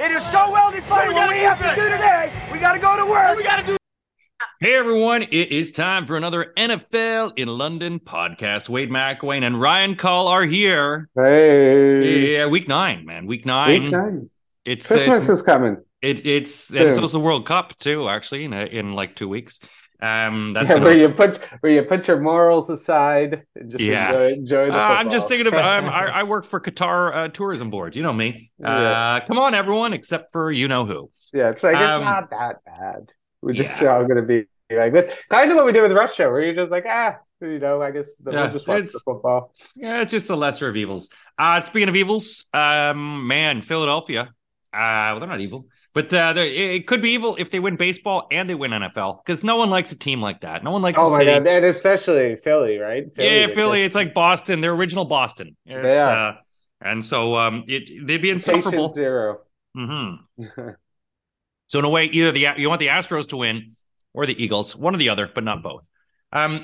It is so well defined. What we have to do today, we got to go to work. Hey, everyone. It is time for another NFL in London podcast. Wade McWayne and Ryan Call are here. Hey. Yeah, week nine, man. Week nine. It's Christmas is coming. It's also World Cup, too, actually, in like 2 weeks. Where you put your morals aside and just enjoy the football. I'm just thinking of I work for Qatar tourism board. You know me. Come on, everyone, except for you know who. Yeah, it's like it's not that bad. We're just all going to be like this. Kind of what we did with Russia, where you're just like I guess we'll just watch the football. Yeah, it's just the lesser of evils. Speaking of evils, Philadelphia. Well, they're not evil. But it could be evil if they win baseball and they win NFL, because no one likes a team like that. No one likes a city. Oh, my God. And especially Philly, right? Philly. It's like Boston. They're original Boston. They'd be insufferable. Patient zero. Mm-hmm. So, in a way, either you want the Astros to win or the Eagles. One or the other, but not both.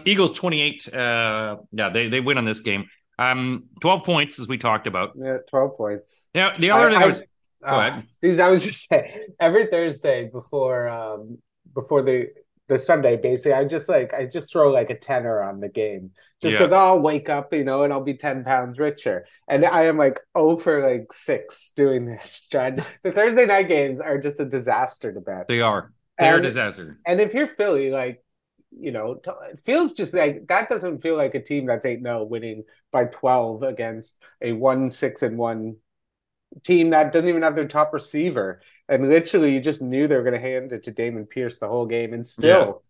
Eagles 28. They win on this game. 12 points, as we talked about. Yeah, 12 points. Yeah, the other thing was... I was just saying, every Thursday before the Sunday, basically, I just throw like a tenner on the game just because I'll wake up, and I'll be 10 pounds richer. And I am like 0 for like 6 doing this. The Thursday night games are just a disaster to bet. They're a disaster. And if you're Philly, like, it feels just like that doesn't feel like a team that's 8-0 winning by 12 against a 1-6-1 team that doesn't even have their top receiver, and literally you just knew they were going to hand it to Dameon Pierce the whole game, and still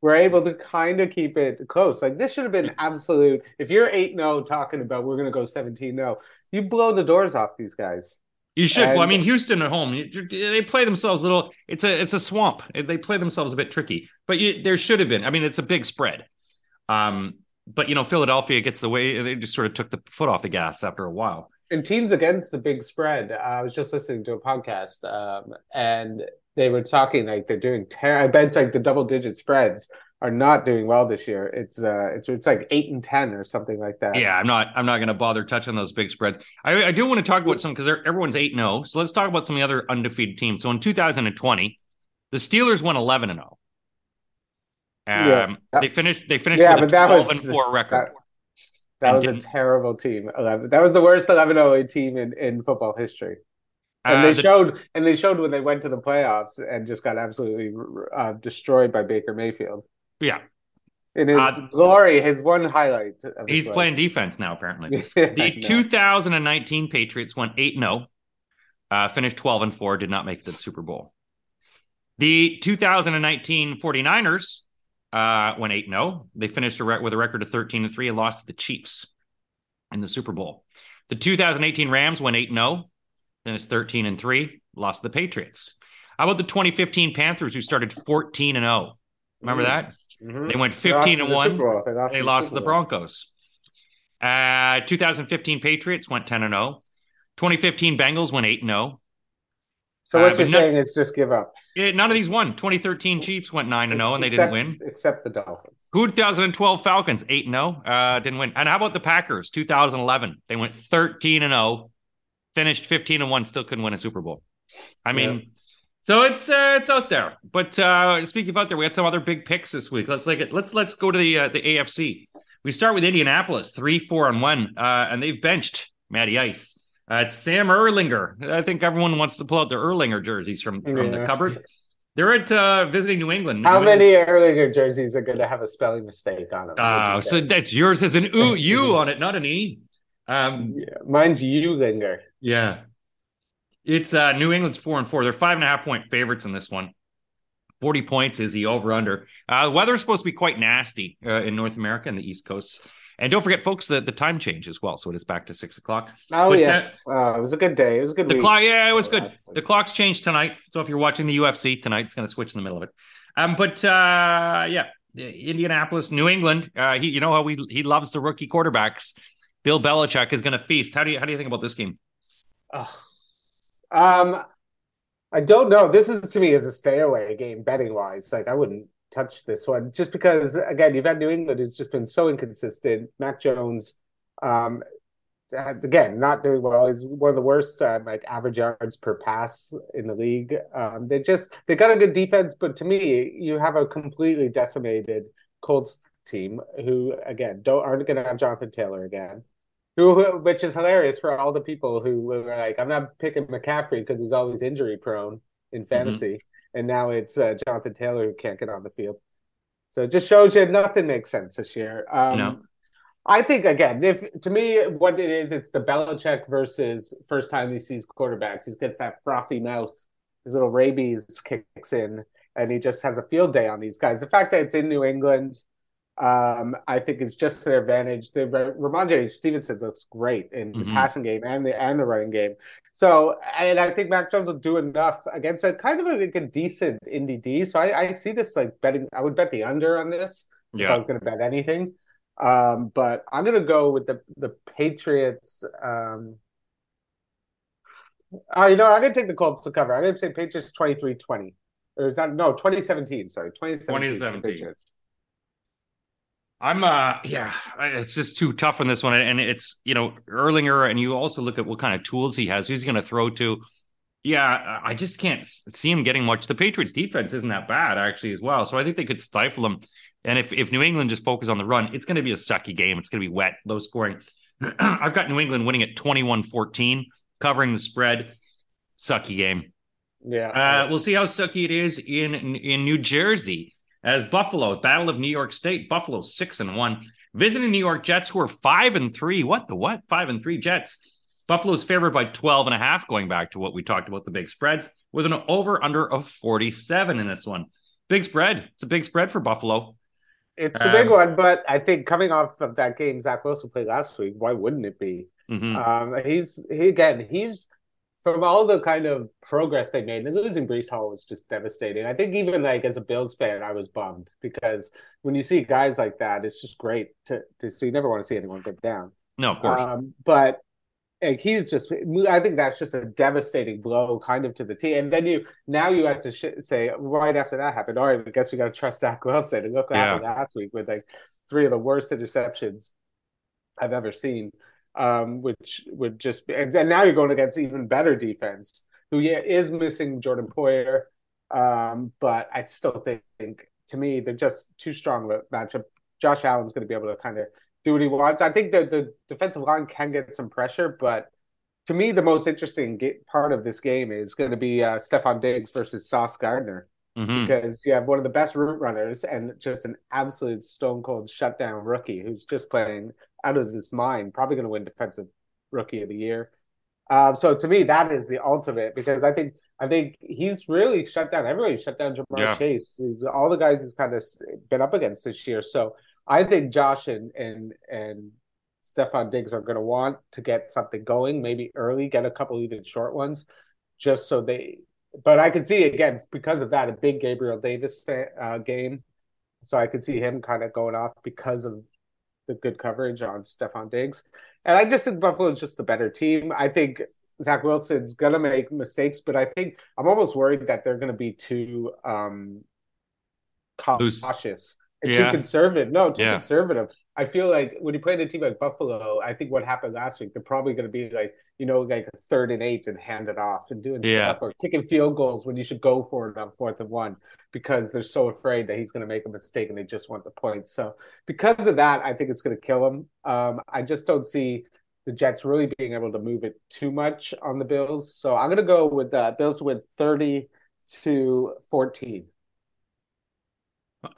we're able to kind of keep it close. Like, this should have been absolute. If you're 8-0 talking about we're going to go 17-0, you blow the doors off these guys. You should. Well, I mean, Houston at home, they play themselves a little. It's a swamp. They play themselves a bit tricky, but there should have been. I mean, it's a big spread. But Philadelphia gets the way. They just sort of took the foot off the gas after a while. And teams against the big spread, I was just listening to a podcast, and they were talking like they're doing I bet it's like the double-digit spreads are not doing well this year. It's like 8 and 10 or something like that. Yeah, I'm not going to bother touching those big spreads. I do want to talk about some, because everyone's 8-0. So let's talk about some of the other undefeated teams. So in 2020, the Steelers went 11-0. They finished with a 12-4 record. That was a terrible team. 11. That was the worst 11-0 team in football history. And they showed when they went to the playoffs and just got absolutely destroyed by Baker Mayfield. Yeah. In his glory, his one highlight. He's playing defense now, apparently. The 2019 Patriots went 8-0, finished 12-4, did not make the Super Bowl. The 2019 49ers... went 8-0. They finished with a record of 13-3 and lost to the Chiefs in the Super Bowl. The 2018 Rams went 8-0, finished 13-3, lost to the Patriots. How about the 2015 Panthers, who started 14-0? Remember that? Mm-hmm. They went 15-1. They lost to the Broncos. 2015 Patriots went 10-0. 2015 Bengals went 8-0. So what you're saying is just give up. Yeah, none of these won. 2013 Chiefs went 9-0 and they didn't win. Except the Dolphins. 2012 Falcons 8-0, didn't win. And how about the Packers? 2011, they went 13-0, finished 15-1, still couldn't win a Super Bowl. I mean, so it's out there. But speaking of out there, we had some other big picks this week. Let's go to the AFC. We start with Indianapolis, 3-4-1, and they've benched Matty Ice. It's Sam Ehlinger. I think everyone wants to pull out their Ehlinger jerseys from the cupboard. They're at visiting New England. How many Ehlinger jerseys are going to have a spelling mistake on them? So that's yours has an U on it, not an E. Mine's Uhlinger. Yeah. It's New England's 4-4. They're 5.5-point favorites in this one. 40 points is the over-under. The weather's supposed to be quite nasty in North America and the East Coast. And don't forget, folks, the time change as well. So it is back to 6 o'clock. Oh, but yes. It was a good day. It was a good week. It was good. The clock's changed tonight. So if you're watching the UFC tonight, it's going to switch in the middle of it. Indianapolis, New England. He loves the rookie quarterbacks. Bill Belichick is going to feast. How do you think about this game? I don't know. This is, to me, is a stay away game betting wise. Like, I wouldn't touch this one, just because, again, you've had New England, it's just been so inconsistent. Mac Jones again, not doing well. He's one of the worst like average yards per pass in the league. They got a good defense, but to me, you have a completely decimated Colts team who again aren't going to have Jonathan Taylor again. Which is hilarious for all the people who were like, I'm not picking McCaffrey because he's always injury prone in fantasy. Mm-hmm. And now it's Jonathan Taylor who can't get on the field. So it just shows you nothing makes sense this year. No. I think, again, what it is, it's the Belichick versus first time he sees quarterbacks. He gets that frothy mouth, his little rabies kicks in, and he just has a field day on these guys. The fact that it's in New England, I think it's just their advantage. Ramon J. Stevenson looks great in the passing game and the running game. So, and I think Mac Jones will do enough against a kind of like a decent Indy D. So I see this like betting. I would bet the under on this if I was going to bet anything. But I'm going to go with the Patriots. I'm going to take the Colts to cover. I'm going to say Patriots 23-20. Or is that, no, 2017, sorry. 2017. I'm it's just too tough on this one. And it's, Ehlinger, and you also look at what kind of tools he has, who's going to throw to. Yeah, I just can't see him getting much. The Patriots defense isn't that bad actually as well. So I think they could stifle him. And if New England just focus on the run, it's going to be a sucky game. It's going to be wet, low scoring. I've got New England winning at 21-14, covering the spread. Sucky game. Yeah. We'll see how sucky it is in New Jersey. As Buffalo, Battle of New York State, Buffalo 6-1. Visiting New York Jets, who are 5-3. What the what? 5-3 Jets. Buffalo's favored by 12.5, going back to what we talked about, the big spreads, with an over-under of 47 in this one. Big spread. It's a big spread for Buffalo. It's a big one, but I think coming off of that game Zach Wilson played last week, why wouldn't it be? Mm-hmm. He's from all the kind of progress they made, and losing Breece Hall was just devastating. I think even like as a Bills fan, I was bummed because when you see guys like that, it's just great to see. You never want to see anyone get down. No, of course. But like, I think that's just a devastating blow kind of to the team. And then you have to say right after that happened, all right, I guess we got to trust Zach Wilson. And look what happened last week with like three of the worst interceptions I've ever seen. Which would just be, and now you're going against even better defense, who is missing Jordan Poyer, but I still think to me they're just too strong of a matchup. Josh Allen's going to be able to kind of do what he wants. I think the defensive line can get some pressure, but to me the most interesting part of this game is going to be Stefan Diggs versus Sauce Gardner, because you have one of the best route runners and just an absolute stone cold shutdown rookie who's just playing out of his mind, probably going to win Defensive Rookie of the Year. So to me, that is the ultimate, because I think he's really shut down. Everybody shut down Jamar Chase. He's all the guys he's kind of been up against this year. So I think Josh and Stefan Diggs are going to want to get something going, maybe early, get a couple even short ones, just so they. But I could see again because of that a big Gabriel Davis game, so I could see him kind of going off because of the good coverage on Stefan Diggs. And I just think Buffalo is just the better team. I think Zach Wilson's going to make mistakes, but I think I'm almost worried that they're going to be too cautious and too conservative. No, too conservative. I feel like when you play in a team like Buffalo, I think what happened last week, they're probably going to be like 3rd and 8 and hand it off and doing stuff or kicking field goals when you should go for it on 4th and 1 because they're so afraid that he's going to make a mistake and they just want the points. So because of that, I think it's going to kill him. I just don't see the Jets really being able to move it too much on the Bills. So I'm going to go with the Bills with 30-14.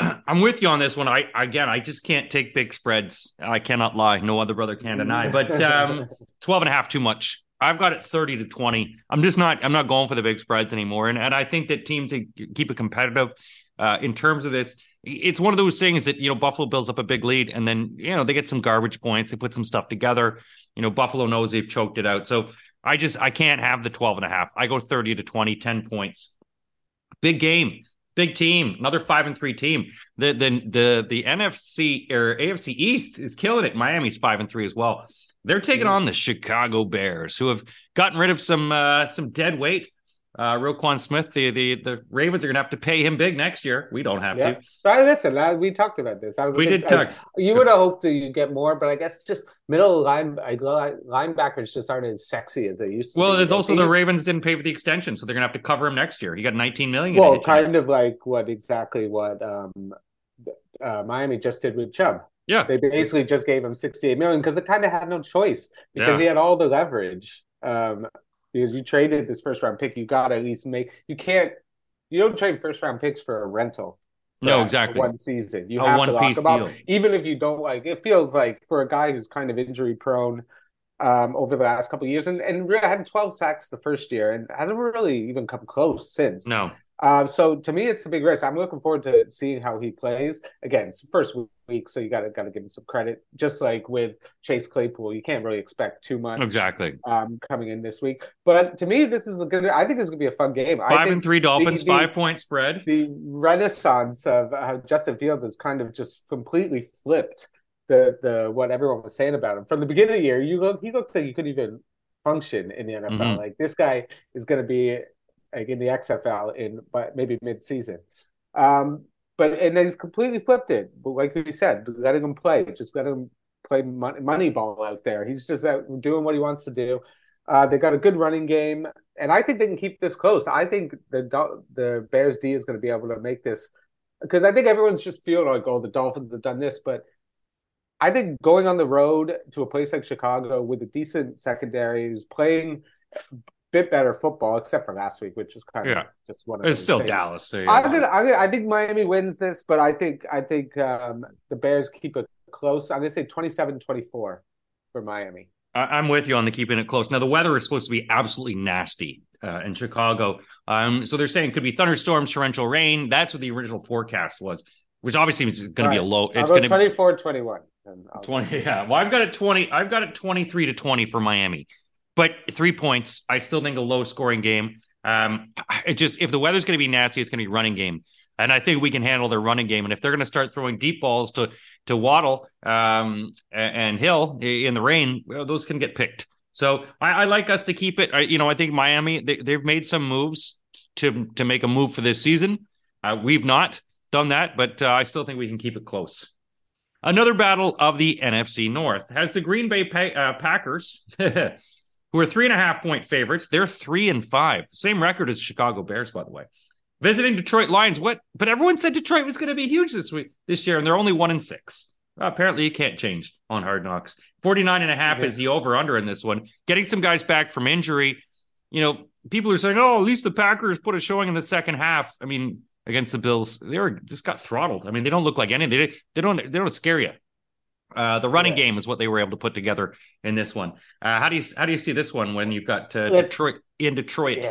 I'm with you on this one. I just can't take big spreads. I cannot lie. No other brother can deny. But 12.5 too much. I've got it 30-20. I'm not going for the big spreads anymore. And I think that teams keep it competitive in terms of this. It's one of those things that Buffalo builds up a big lead and then they get some garbage points. They put some stuff together. Buffalo knows they've choked it out. So I can't have the 12.5. I go 30-20, 10 points. Big game. Big team, another 5-3 team. The NFC or AFC East is killing it. Miami's 5-3 as well. They're taking on the Chicago Bears, who have gotten rid of some dead weight. Roquan Smith, the Ravens are going to have to pay him big next year. We don't have to. But listen, we talked about this. We did talk. You would have hoped that you get more, but I guess just middle linebackers just aren't as sexy as they used to be. Well, it's also the Ravens didn't pay for the extension, so they're going to have to cover him next year. He got $19 million. Well, kind of like what Miami just did with Chubb. Yeah. They basically just gave him $68 million because it kind of had no choice because he had all the leverage. Because you traded this first round pick, you got to at least you don't trade first round picks for a rental. No, exactly. One season. You have to lock them up. Even if you don't like it, feels like for a guy who's kind of injury prone over the last couple of years and really had 12 sacks the first year and hasn't really even come close since. No. So to me, it's a big risk. I'm looking forward to seeing how he plays. Again, it's the first week, so you gotta give him some credit. Just like with Chase Claypool, you can't really expect too much. Exactly. Coming in this week, but to me, I think this is gonna be a fun game. 5-3 Dolphins, 5-point spread. The renaissance of Justin Fields is kind of just completely flipped the what everyone was saying about him from the beginning of the year. He looked like he couldn't even function in the NFL. Mm-hmm. Like this guy is gonna be. Like in the XFL but maybe mid-season. And he's completely flipped it. But like we said, letting him play. Just letting him play Moneyball out there. He's just out doing what he wants to do. They got a good running game. And I think they can keep this close. I think the Bears D is going to be able to make this. Because I think everyone's just feeling like, oh, the Dolphins have done this. But I think going on the road to a place like Chicago with a decent secondary who's playing – bit better football, except for last week, which was kind of just one of those. It's still things. Dallas. So I think Miami wins this, but I think the Bears keep it close. I'm going to say 27-24 for Miami. I'm with you on the keeping it close. Now, the weather is supposed to be absolutely nasty in Chicago. So they're saying it could be thunderstorms, torrential rain. That's what the original forecast was, which obviously is going to be a low. It's going to 24-21. 20, yeah. Well, I've got it 23-20 for Miami. But 3 points, I still think a low-scoring game. It just if the weather's going to be nasty, it's going to be running game, and I think we can handle their running game. And if they're going to start throwing deep balls to Waddle and Hill in the rain, well, those can get picked. So I like us to keep it. I think Miami they've made some moves to make a move for this season. We've not done that, but I still think we can keep it close. Another battle of the NFC North has the Green Bay Packers. who are 3.5-point favorites. They're 3-5. Same record as Chicago Bears, by the way. Visiting Detroit Lions. But everyone said Detroit was going to be huge this year, and they're only 1-6. Well, apparently, you can't change on Hard Knocks. 49.5 is the over-under in this one. Getting some guys back from injury. People are saying, at least the Packers put a showing in the second half. I mean, against the Bills, they were just got throttled. I mean, they don't look like anything. They don't scare you. The running game is what they were able to put together in this one. How do you see this one when you've got Detroit? Yeah.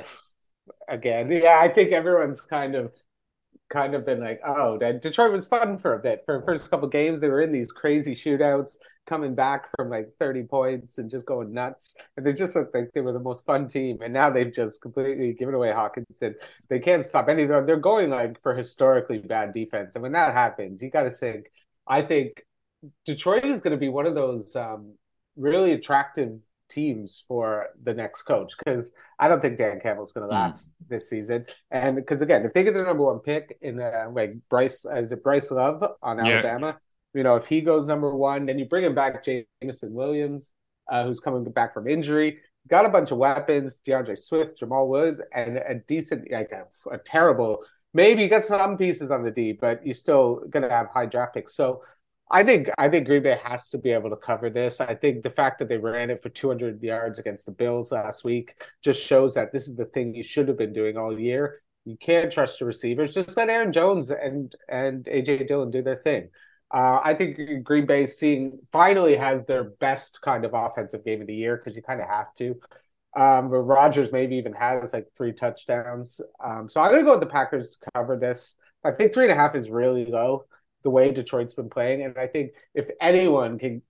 Again, I think everyone's kind of been like, oh, that Detroit was fun for a bit. For the first couple games, they were in these crazy shootouts, coming back from like 30 points and just going nuts. And they just looked like they were the most fun team. And now they've just completely given away Hawkinson. They can't stop anything. They're going like for historically bad defense. And when that happens, you got to think. I think. Detroit is going to be one of those really attractive teams for the next coach because I don't think Dan Campbell's going to last this season. And because, again, if they get their number one pick in Bryce Love on Alabama, if he goes number one, then you bring him back Jamison Williams, who's coming back from injury. Got a bunch of weapons, DeAndre Swift, Jamal Woods, and a decent, a terrible, maybe you got some pieces on the D, but you're still going to have high draft picks. So, I think Green Bay has to be able to cover this. I think the fact that they ran it for 200 yards against the Bills last week just shows that this is the thing you should have been doing all year. You can't trust your receivers. Just let Aaron Jones and A.J. Dillon do their thing. I think Green Bay finally has their best kind of offensive game of the year because you kind of have to. But Rodgers maybe even has like 3 touchdowns. So I'm going to go with the Packers to cover this. I think 3.5 is really low. The way Detroit's been playing, and I think if anyone can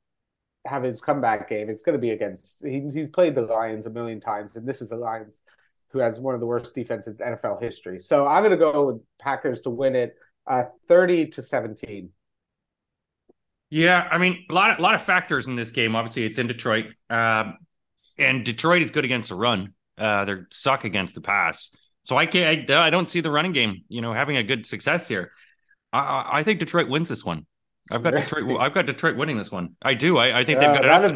have his comeback game, it's going to be against. He's played the Lions a million times, and this is the Lions, who has one of the worst defenses in NFL history. So I'm going to go with Packers to win it, 30-17. Yeah, I mean a lot of factors in this game. Obviously, it's in Detroit, and Detroit is good against the run. They suck against the pass. So I don't see the running game, having a good success here. I think Detroit wins this one. I've got Detroit winning this one. I do. I think they've got enough.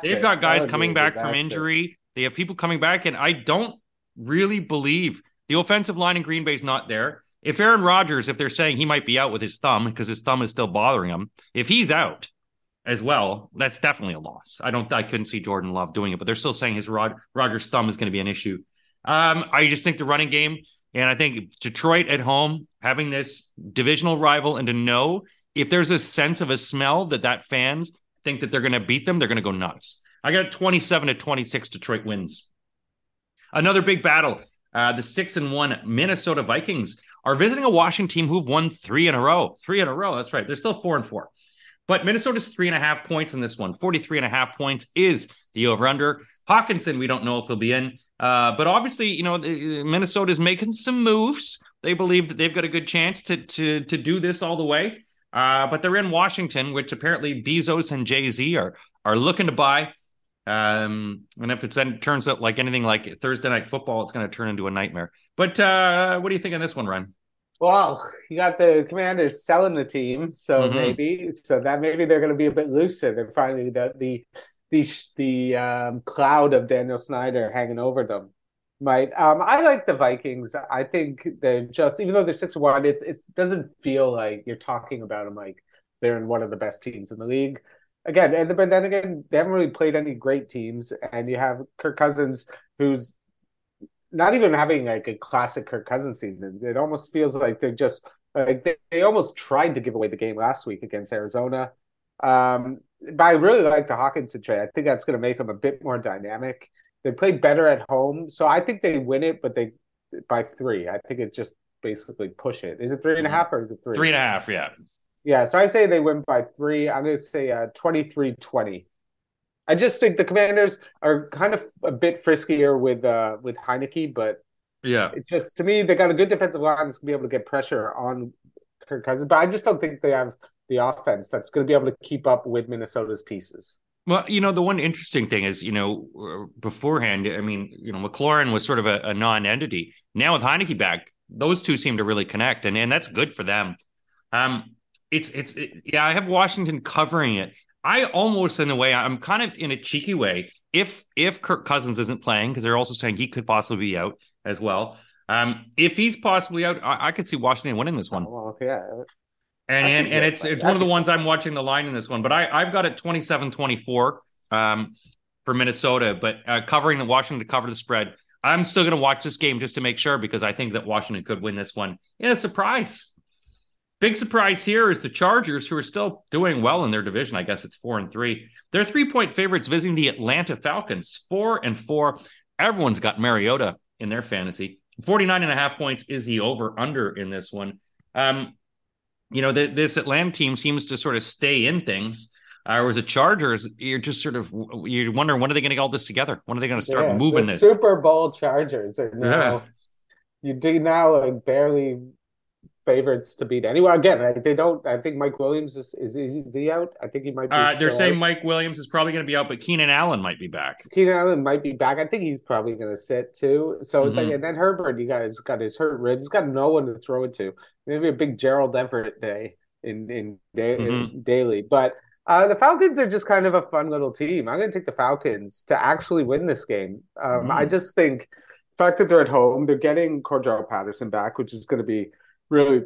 They've got guys coming back from injury. They have people coming back, and I don't really believe the offensive line in Green Bay is not there. If Aaron Rodgers, if they're saying he might be out with his thumb because his thumb is still bothering him, if he's out as well, that's definitely a loss. I couldn't see Jordan Love doing it, but they're still saying his Rodgers thumb is going to be an issue. I just think the running game, and I think Detroit at home, having this divisional rival, and to know if there's a sense of a smell that fans think that they're going to beat them, they're going to go nuts. I got 27-26 Detroit wins. Another big battle. The 6-1 Minnesota Vikings are visiting a Washington team who've won three in a row. That's right. They're still 4-4. But Minnesota's 3.5 points in this one. 43.5 points is the over-under. Hawkinson, we don't know if he'll be in. But obviously, Minnesota's making some moves. They believe that they've got a good chance to do this all the way. But they're in Washington, which apparently Bezos and Jay-Z are looking to buy. And if it turns out like anything like Thursday Night Football, it's going to turn into a nightmare. But what do you think on this one, Ryan? Well, you got the Commanders selling the team, so maybe they're going to be a bit looser. They're finally the cloud of Daniel Snyder hanging over them. Right. I like the Vikings. I think they're just, even though they're 6-1, it doesn't feel like you're talking about them like they're in one of the best teams in the league. But then again, they haven't really played any great teams, and you have Kirk Cousins, who's not even having like a classic Kirk Cousins season. It almost feels like they're just like they almost tried to give away the game last week against Arizona. But I really like the Hawkinson trade. I think that's going to make them a bit more dynamic. They play better at home, so I think they win it, but they by 3. I think it's just basically push it. Is it 3.5 or is it 3? 3.5, yeah. Yeah, so I say they win by 3. I'm going to say 23-20. I just think the Commanders are kind of a bit friskier with Heineke, but yeah, it's just, to me, they got a good defensive line that's going to be able to get pressure on Kirk Cousins, but I just don't think they have the offense that's going to be able to keep up with Minnesota's pieces. Well, the one interesting thing is, beforehand, McLaurin was sort of a non-entity. Now with Heineke back, those two seem to really connect, and that's good for them. I have Washington covering it. I almost, in a way, I'm kind of in a cheeky way. If Kirk Cousins isn't playing, because they're also saying he could possibly be out as well. If he's possibly out, I could see Washington winning this one. Well, yeah. And it's one of the ones I'm watching the line in this one, but I've got it 27-24 for Minnesota, but covering the Washington to cover the spread. I'm still going to watch this game just to make sure, because I think that Washington could win this one. Yeah, surprise. Big surprise here is the Chargers, who are still doing well in their division. I guess it's 4-3. They're 3-point favorites visiting the Atlanta Falcons, 4-4. Everyone's got Mariota in their fantasy. 49.5 points is the over-under in this one. This Atlanta team seems to sort of stay in things. Whereas the Chargers, you're wondering, when are they going to get all this together? When are they going to start moving this? Super Bowl Chargers are now, barely favorites to beat anyone. Again, I think Mike Williams is he out? I think he might be they're saying out. Mike Williams is probably going to be out, but Keenan Allen might be back. I think he's probably going to sit too. So it's like, and then Herbert, you guys got his hurt ribs. He's got no one to throw it to. Maybe a big Gerald Everett day in daily. But the Falcons are just kind of a fun little team. I'm going to take the Falcons to actually win this game. I just think the fact that they're at home, they're getting Cordell Patterson back, which is going to be really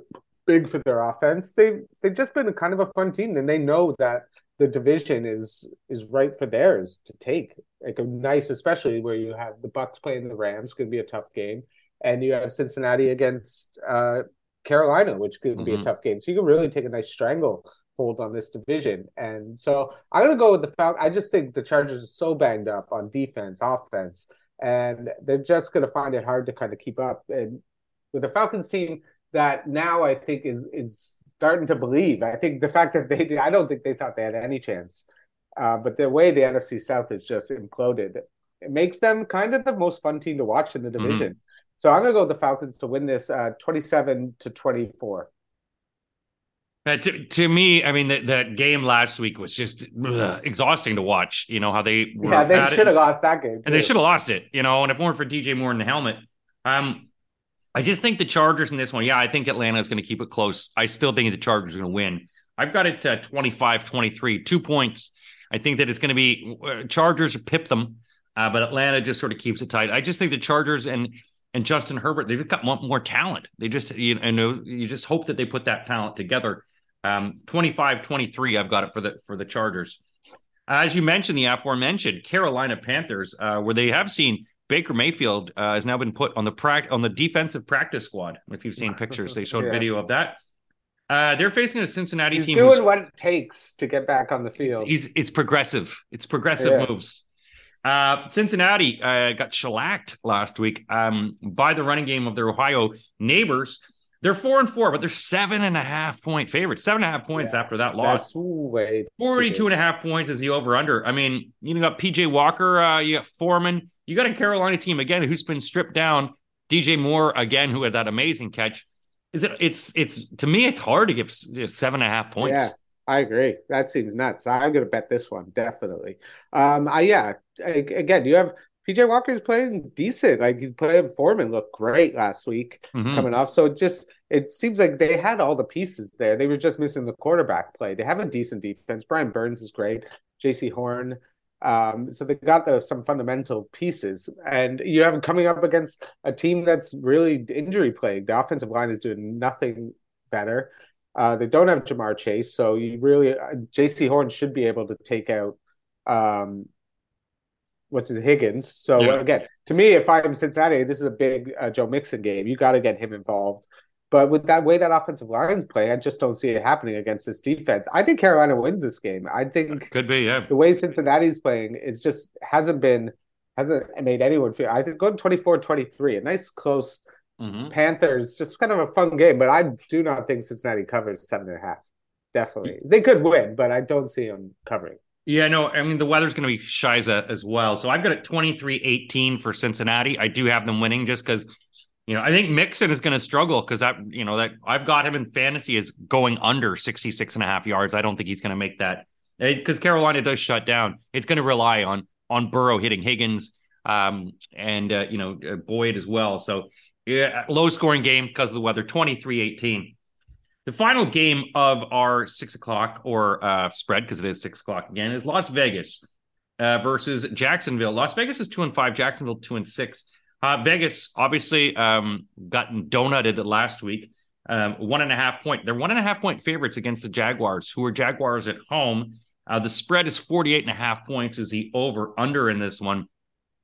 big for their offense. They've just been kind of a fun team, and they know that the division is right for theirs to take. Like a nice, especially where you have the Bucs playing the Rams, could be a tough game, and you have Cincinnati against Carolina, which could be a tough game. So you can really take a nice stranglehold on this division. And so I'm going to go with the Falcons. I just think the Chargers are so banged up on defense, offense, and they're just going to find it hard to kind of keep up. And with the Falcons team that now I think is starting to believe. I think the fact that I don't think they thought they had any chance. But the way the NFC South has just imploded, it makes them kind of the most fun team to watch in the division. So I'm going to go with the Falcons to win this 27-24. To me, I mean, that game last week was just exhausting to watch, you know, how they were. Yeah, they should have lost that game, too. And they should have lost it, you know, and if it weren't for DJ Moore in the helmet. I just think the Chargers in this one, yeah, I think Atlanta is going to keep it close. I still think the Chargers are going to win. I've got it 25-23, 2 points. I think that it's going to be Chargers pip them, but Atlanta just sort of keeps it tight. I just think the Chargers and Justin Herbert, they've got more talent. They just, you just hope that they put that talent together. 25-23, I've got it for the Chargers. As you mentioned, the aforementioned Carolina Panthers, where they have seen Baker Mayfield has now been put on the defensive practice squad. If you've seen pictures, they showed video of that. They're facing a Cincinnati team. He's doing what it takes to get back on the field. It's progressive. It's progressive moves. Cincinnati got shellacked last week by the running game of their Ohio neighbors. They're 4-4, but they're 7.5 point favorites. 7.5 points after that loss. 42.5 points is the over/under. I mean, you got PJ Walker, you got Foreman, you got a Carolina team again who's been stripped down. DJ Moore again, who had that amazing catch. To me, it's hard to give 7.5 points. Yeah, I agree. That seems nuts. I'm going to bet this one definitely. Again, you have. PJ Walker's playing decent. Like he's playing Foreman looked great last week coming off. So it seems like they had all the pieces there. They were just missing the quarterback play. They have a decent defense. Brian Burns is great. JC Horn. So they got some fundamental pieces. And you have coming up against a team that's really injury plagued. The offensive line is doing nothing better. They don't have Jamar Chase. So you really, JC Horn should be able to take out, Higgins. So again, to me, if I'm Cincinnati, this is a big Joe Mixon game. You got to get him involved. But with that way that offensive line's playing, I just don't see it happening against this defense. I think Carolina wins this game. I think could be the way Cincinnati's playing is just hasn't made anyone feel. I think going 24-23, a nice close Panthers, just kind of a fun game. But I do not think Cincinnati covers 7.5. Definitely, they could win, but I don't see them covering. Yeah, no, I mean, the weather's going to be shiza as well. So I've got it 23-18 for Cincinnati. I do have them winning just because, I think Mixon is going to struggle because that I've got him in fantasy is going under 66.5 yards. I don't think he's going to make that because Carolina does shut down. It's going to rely on Burrow hitting Higgins and, Boyd as well. So yeah, low scoring game because of the weather, 23-18. The final game of our 6 o'clock or spread, because it is 6 o'clock again, is Las Vegas versus Jacksonville. Las Vegas is 2-5, Jacksonville 2-6. Vegas obviously gotten donutted last week. 1.5 point. They're 1.5 point favorites against the Jaguars, who are Jaguars at home. The spread is 48.5 points is the over under in this one.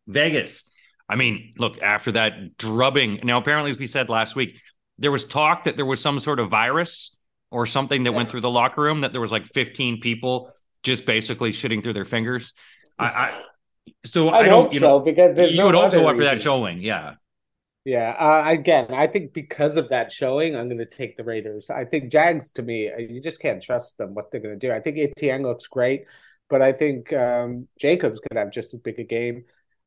Vegas. I mean, look, after that drubbing. Now, apparently, as we said last week, there was talk that there was some sort of virus or something that went through the locker room, that there was like 15 people just basically shitting through their fingers. I hope so, because there's you would also want for that showing. Yeah. Yeah. Again, I think because of that showing, I'm going to take the Raiders. I think Jags, to me, you just can't trust them, what they're going to do. I think Etienne looks great, but I think Jacobs could have just as big a game.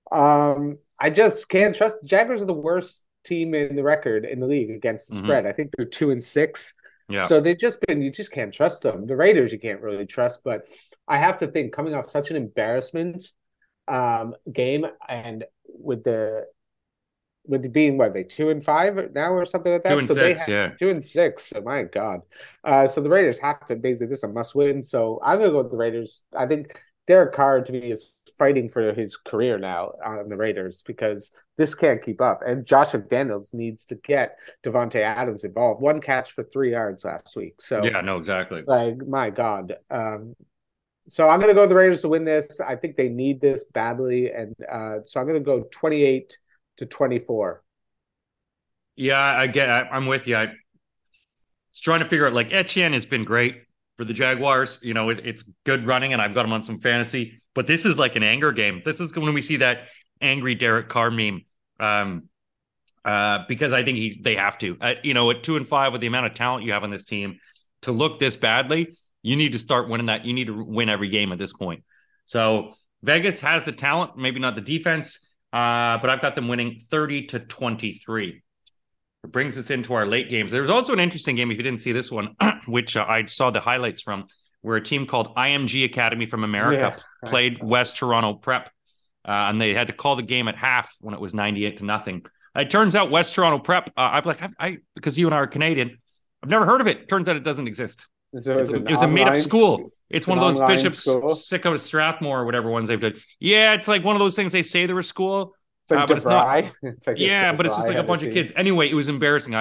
I just can't trust. Jaguars are the worst team in the record in the league against the spread. I think they're 2-6. Yeah. So they've just been, you just can't trust them. The Raiders, you can't really trust, but I have to think coming off such an embarrassment game and with being, what are they, 2-5 now or something like that? 2-6, they have 2-6. So my God. So the Raiders have to basically, this is a must win. So I'm going to go with the Raiders. I think Derek Carr, to me, is fighting for his career now on the Raiders because this can't keep up. And Josh McDaniels needs to get Devontae Adams involved. One catch for 3 yards last week. So yeah, no, exactly. Like, my God. So I'm going to go with the Raiders to win this. I think they need this badly. And so I'm going to go 28-24. Yeah, I'm with you. I was trying to figure out, like, Etienne has been great for the Jaguars. It's good running, and I've got him on some fantasy. But this is like an anger game. This is when we see that angry Derek Carr meme, because I think they have to. At 2-5, with the amount of talent you have on this team, to look this badly, you need to start winning that. You need to win every game at this point. So Vegas has the talent, maybe not the defense, but I've got them winning 30-23. brings us into our late games. There was also an interesting game, if you didn't see this one, which I saw the highlights from, where a team called IMG Academy from America played West Toronto Prep, and they had to call the game at half when it was 98-0. It turns out West Toronto Prep, I because you and I are Canadian, I've never heard of it. Turns out it doesn't exist. So it was a made-up school. It's one of those Bishop's Sicko Strathmore or whatever ones they've done. Yeah, it's like one of those things they say they're a school. It's like DeVry. But it's just like a bunch of kids. Anyway, it was embarrassing.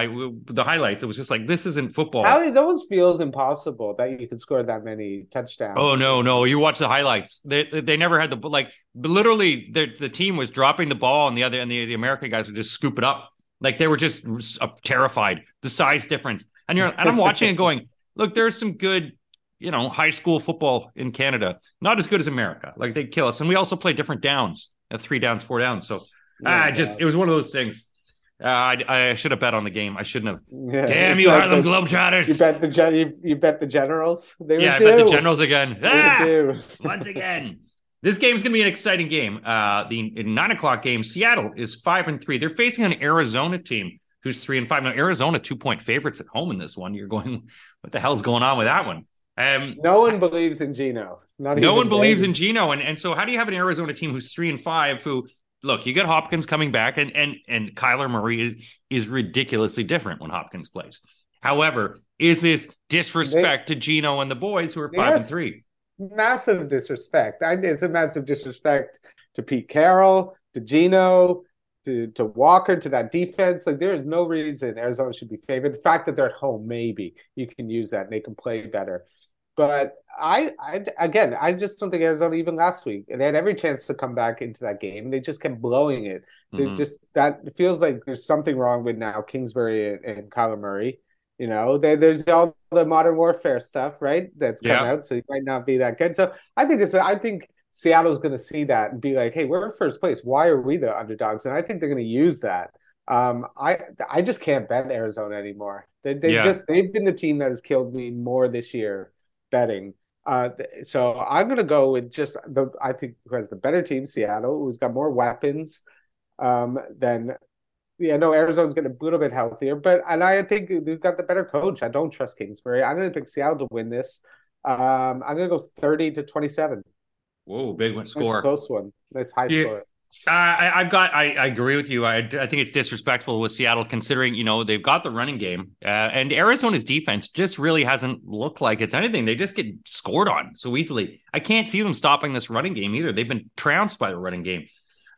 The highlights, it was just like, this isn't football. Those feels impossible that you could score that many touchdowns. Oh, no. You watch the highlights. They never had literally the team was dropping the ball and the American guys would just scoop it up. Like they were just terrified. The size difference. And I'm watching and going, look, there's some good, high school football in Canada. Not as good as America. Like they kill us. And we also play different downs. 3 downs, 4 downs. So it was one of those things. I should have bet on the game. I shouldn't have. Yeah, damn you, Harlem Globetrotters! You bet the Generals. I bet the Generals again. Once again, this game's gonna be an exciting game. The 9:00 game. Seattle is 5-3. They're facing an Arizona team who's 3-5. Now Arizona 2-point favorites at home in this one. You're going, what the hell's going on with that one? No one believes in Gino. Believes in Gino. And so how do you have an Arizona team who's 3-5 who, look, you got Hopkins coming back and Kyler Murray is ridiculously different when Hopkins plays. However, is this disrespect to Gino and the boys who are 5-3? Massive disrespect. It's a massive disrespect to Pete Carroll, to Gino, to Walker, to that defense. Like there is no reason Arizona should be favored. The fact that they're at home, maybe you can use that and they can play better. But I just don't think Arizona, even last week, they had every chance to come back into that game. They just kept blowing it. Mm-hmm. It feels like there's something wrong with now Kingsbury and Kyler Murray. There's all the modern warfare stuff, right? That's come out, so he might not be that good. So I think Seattle's going to see that and be like, hey, we're in first place. Why are we the underdogs? And I think they're going to use that. I just can't bet Arizona anymore. They've been the team that has killed me more this year betting. So I'm going to go with just I think who has the better team, Seattle, who's got more weapons than. Yeah, no, Arizona's getting a little bit healthier, but I think they've got the better coach. I don't trust Kingsbury. I'm going to pick Seattle to win this. I'm going to go 30-27. Whoa, big one score. Nice close one. Nice high score. I agree with you. I think it's disrespectful with Seattle considering, they've got the running game and Arizona's defense just really hasn't looked like it's anything. They just get scored on so easily. I can't see them stopping this running game either. They've been trounced by the running game.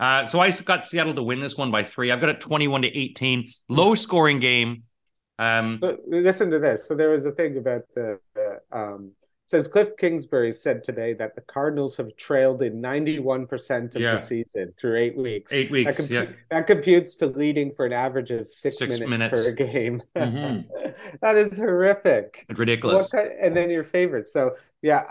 So I got Seattle to win this one by 3. I've got it 21-18, low scoring game. So listen to this. So there was a thing about says Kliff Kingsbury said today that the Cardinals have trailed in 91% of the season through 8 weeks. That computes to leading for an average of six minutes per game. Mm-hmm. That is horrific. It's ridiculous. And then your favorites. So,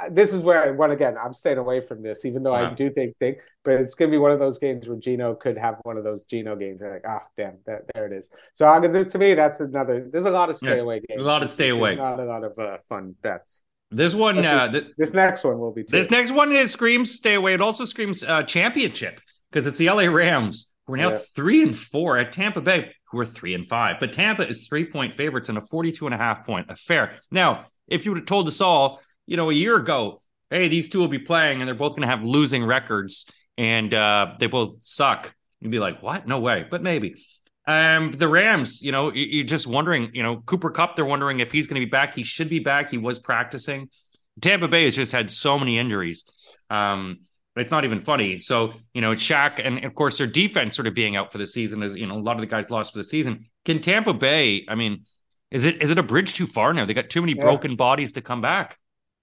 this is where, I'm staying away from this, even though I do think, but it's going to be one of those games where Gino could have one of those Gino games. They're like, damn, there it is. So this to me, there's a lot of stay-away games. A lot of stay-away. Not a lot of fun bets. This one, this next one will be. Too. This next one is screams stay away. It also screams championship because it's the LA Rams, who are now 3-4 at Tampa Bay, who are 3-5. But Tampa is 3-point favorites and a 42.5-point affair. Now, if you would have told us all, a year ago, hey, these two will be playing and they're both going to have losing records and they both suck, you'd be like, what? No way. But maybe. The Rams, you're just wondering, Cooper Kupp, they're wondering if he's going to be back. He should be back. He was practicing. Tampa Bay has just had so many injuries. It's not even funny. So, Shaq and, of course, their defense sort of being out for the season is, a lot of the guys lost for the season. Can Tampa Bay, is it a bridge too far now? They got too many broken bodies to come back.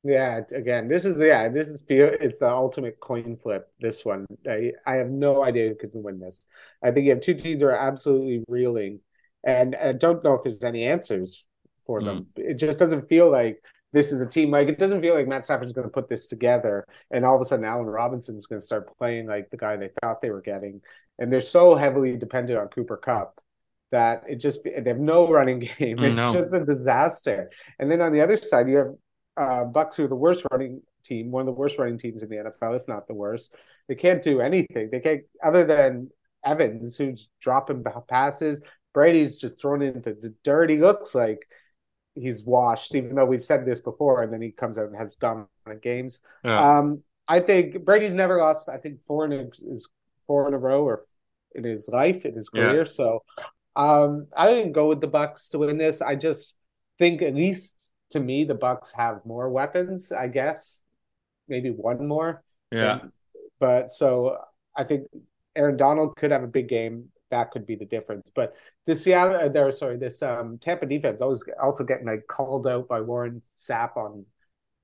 Yeah, again, it's the ultimate coin flip, this one. I have no idea who could win this. I think you have two teams that are absolutely reeling, and I don't know if there's any answers for them. It just doesn't feel like this is a team. Like, it doesn't feel like Matt Stafford's going to put this together, and all of a sudden Allen Robinson's going to start playing like the guy they thought they were getting. And they're so heavily dependent on Cooper Kupp that they have no running game. It's just a disaster. And then on the other side, you have Bucks, who are the worst running team, one of the worst running teams in the NFL, if not the worst. They can't do anything. They can't, other than Evans, who's dropping passes. Brady's just thrown into the dirt. He looks like he's washed, even though we've said this before, and then he comes out and has dominant games. Yeah. I think Brady's never lost, I think, four in a row or in his life, in his career. Yeah. So I didn't go with the Bucs to win this. I just think, at least to me, the Bucs have more weapons, I guess. Maybe one more. Yeah. But so I think Aaron Donald could have a big game. That could be the difference. But this Tampa defense always also getting like called out by Warren Sapp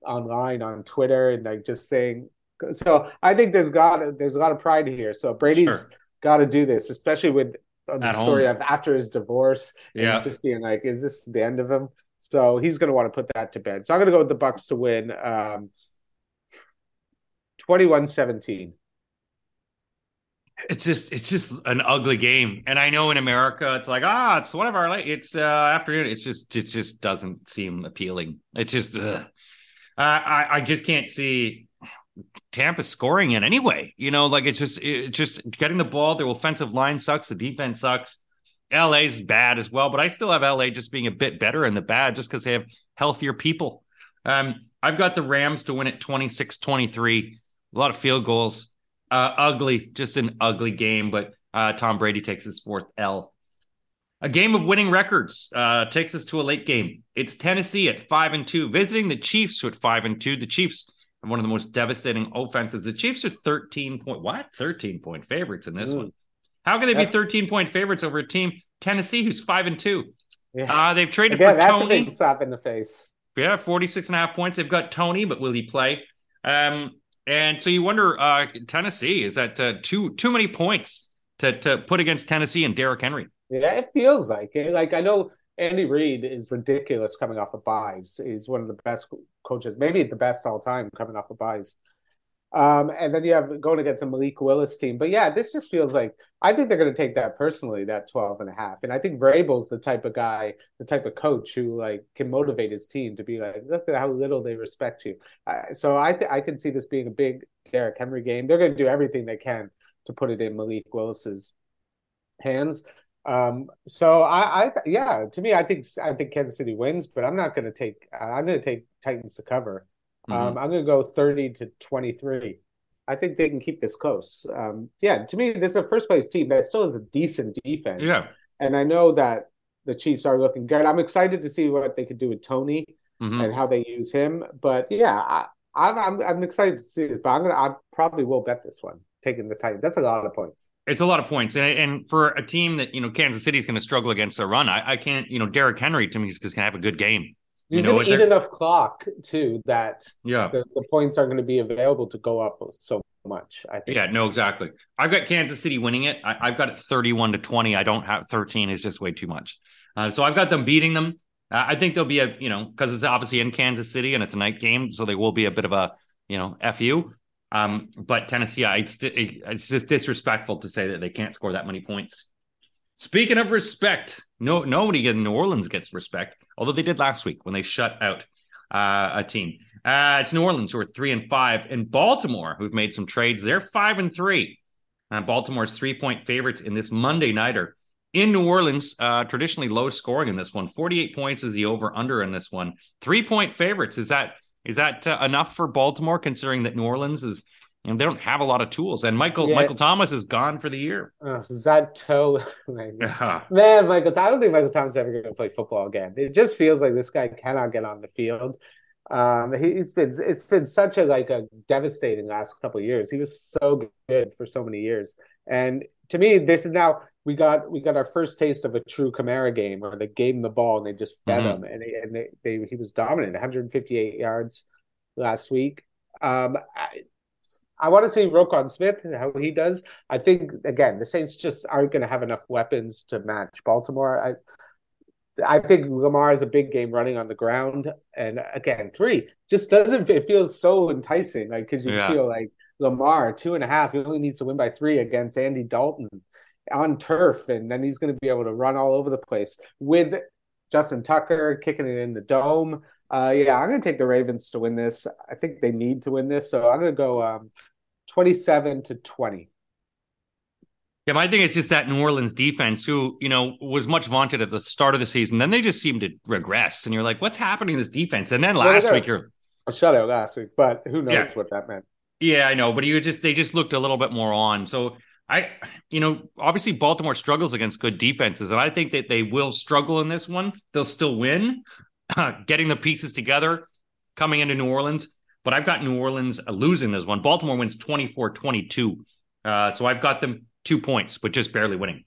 online on Twitter and like just saying. So I think there's a lot of pride here. So Brady's got to do this, especially with the story of after his divorce. Yeah, and just being like, is this the end of him? So he's going to want to put that to bed. So I'm going to go with the Bucs to win 21-17. It's just an ugly game, and I know in America it's like it's one of our late. It's afternoon. It just doesn't seem appealing. It's just I just can't see Tampa scoring in any way. You know, like it's just getting the ball. Their offensive line sucks. The defense sucks. LA's bad as well, but I still have LA just being a bit better in the bad, just because they have healthier people. I've got the Rams to win at 26-23. A lot of field goals. Just an ugly game, but Tom Brady takes his fourth L. A game of winning records takes us to a late game. It's Tennessee at 5-2, visiting the Chiefs, who at 5-2. The Chiefs are one of the most devastating offenses. The Chiefs are 13-point favorites in this one. How can they be 13-point favorites over a team, Tennessee, who's 5-2? Yeah. They've traded for that's Tony. That's a big slap in the face. Yeah, 46.5 points. They've got Tony, but will he play? And so you wonder, Tennessee, is that too many points to put against Tennessee and Derrick Henry? Yeah, it feels like it. Like, I know Andy Reid is ridiculous coming off of buys. He's one of the best coaches, maybe the best all time coming off of buys. And then you have going against a Malik Willis team. But yeah, this just feels like, I think they're going to take that personally, that 12.5. And I think Vrabel's the type of guy, the type of coach who like can motivate his team to be like, look at how little they respect you. So I can see this being a big Derrick Henry game. They're going to do everything they can to put it in Malik Willis's hands. I think Kansas City wins, but I'm going to take Titans to cover. I'm going to go 30-23. I think they can keep this close. To me, this is a first-place team that still has a decent defense. Yeah. And I know that the Chiefs are looking good. I'm excited to see what they could do with Tony and how they use him. But, yeah, I'm excited to see this. But I probably will bet this one, taking the Titans. That's a lot of points. It's a lot of points. And for a team that, you know, Kansas City is going to struggle against their run, I can't, you know, Derrick Henry, to me, is just going to have a good game. He's going to eat enough clock, too, that the points are going to be available to go up so much, I think. Yeah, no, exactly. I've got Kansas City winning it. I've got it 31-20. I don't have 13. It's just way too much. So I've got them beating them. I think they'll be because it's obviously in Kansas City and it's a night game. So they will be a bit of a, FU. But Tennessee, it's just disrespectful to say that they can't score that many points. Speaking of respect, nobody in New Orleans gets respect, although they did last week when they shut out a team. It's New Orleans, who are 3-5, and Baltimore, who've made some trades. They're 5-3. Baltimore's 3-point favorites in this Monday nighter in New Orleans. Traditionally low scoring in this one. 48 points is the over/under in this one. 3-point favorites. Is that enough for Baltimore, considering that New Orleans is? And they don't have a lot of tools. And Michael Thomas is gone for the year. Man, I don't think Michael Thomas is ever going to play football again. It just feels like this guy cannot get on the field. It's been such a devastating last couple of years. He was so good for so many years. And to me, this is now we got our first taste of a true Kamara game where they gave him the ball and they just fed him. He was dominant, 158 yards last week. I want to see Roquan Smith and how he does. I think, again, the Saints just aren't going to have enough weapons to match Baltimore. I think Lamar is a big game running on the ground. And, again, 3 just doesn't – it feels so enticing because you feel like Lamar, 2.5, he only needs to win by 3 against Andy Dalton on turf, and then he's going to be able to run all over the place with Justin Tucker kicking it in the dome. I'm going to take the Ravens to win this. I think they need to win this. So I'm going to go 27-20. Yeah, my thing is just that New Orleans defense, who, you know, was much vaunted at the start of the season, then they just seem to regress, and you're like, what's happening to this defense? And then last week, you're a shutout last week, but who knows what that meant? Yeah, I know, but they just looked a little bit more on. So obviously Baltimore struggles against good defenses, and I think that they will struggle in this one. They'll still win, getting the pieces together, coming into New Orleans. But I've got New Orleans losing this one. Baltimore wins 24-22. So I've got them 2 points, but just barely winning.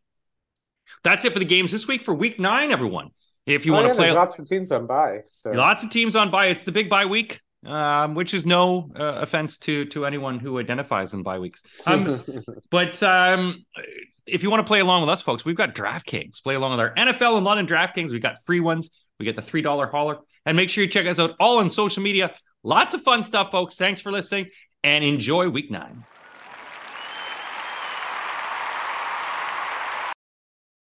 That's it for the games this week for Week 9, everyone. If you want to play, lots of teams on bye. So. Lots of teams on bye. It's the big bye week, which is no offense to anyone who identifies in bye weeks. But if you want to play along with us, folks, we've got DraftKings. Play along with our NFL and London DraftKings. We've got free ones. We get the $3 hauler. And make sure you check us out all on social media. Lots of fun stuff, folks. Thanks for listening, and enjoy Week 9.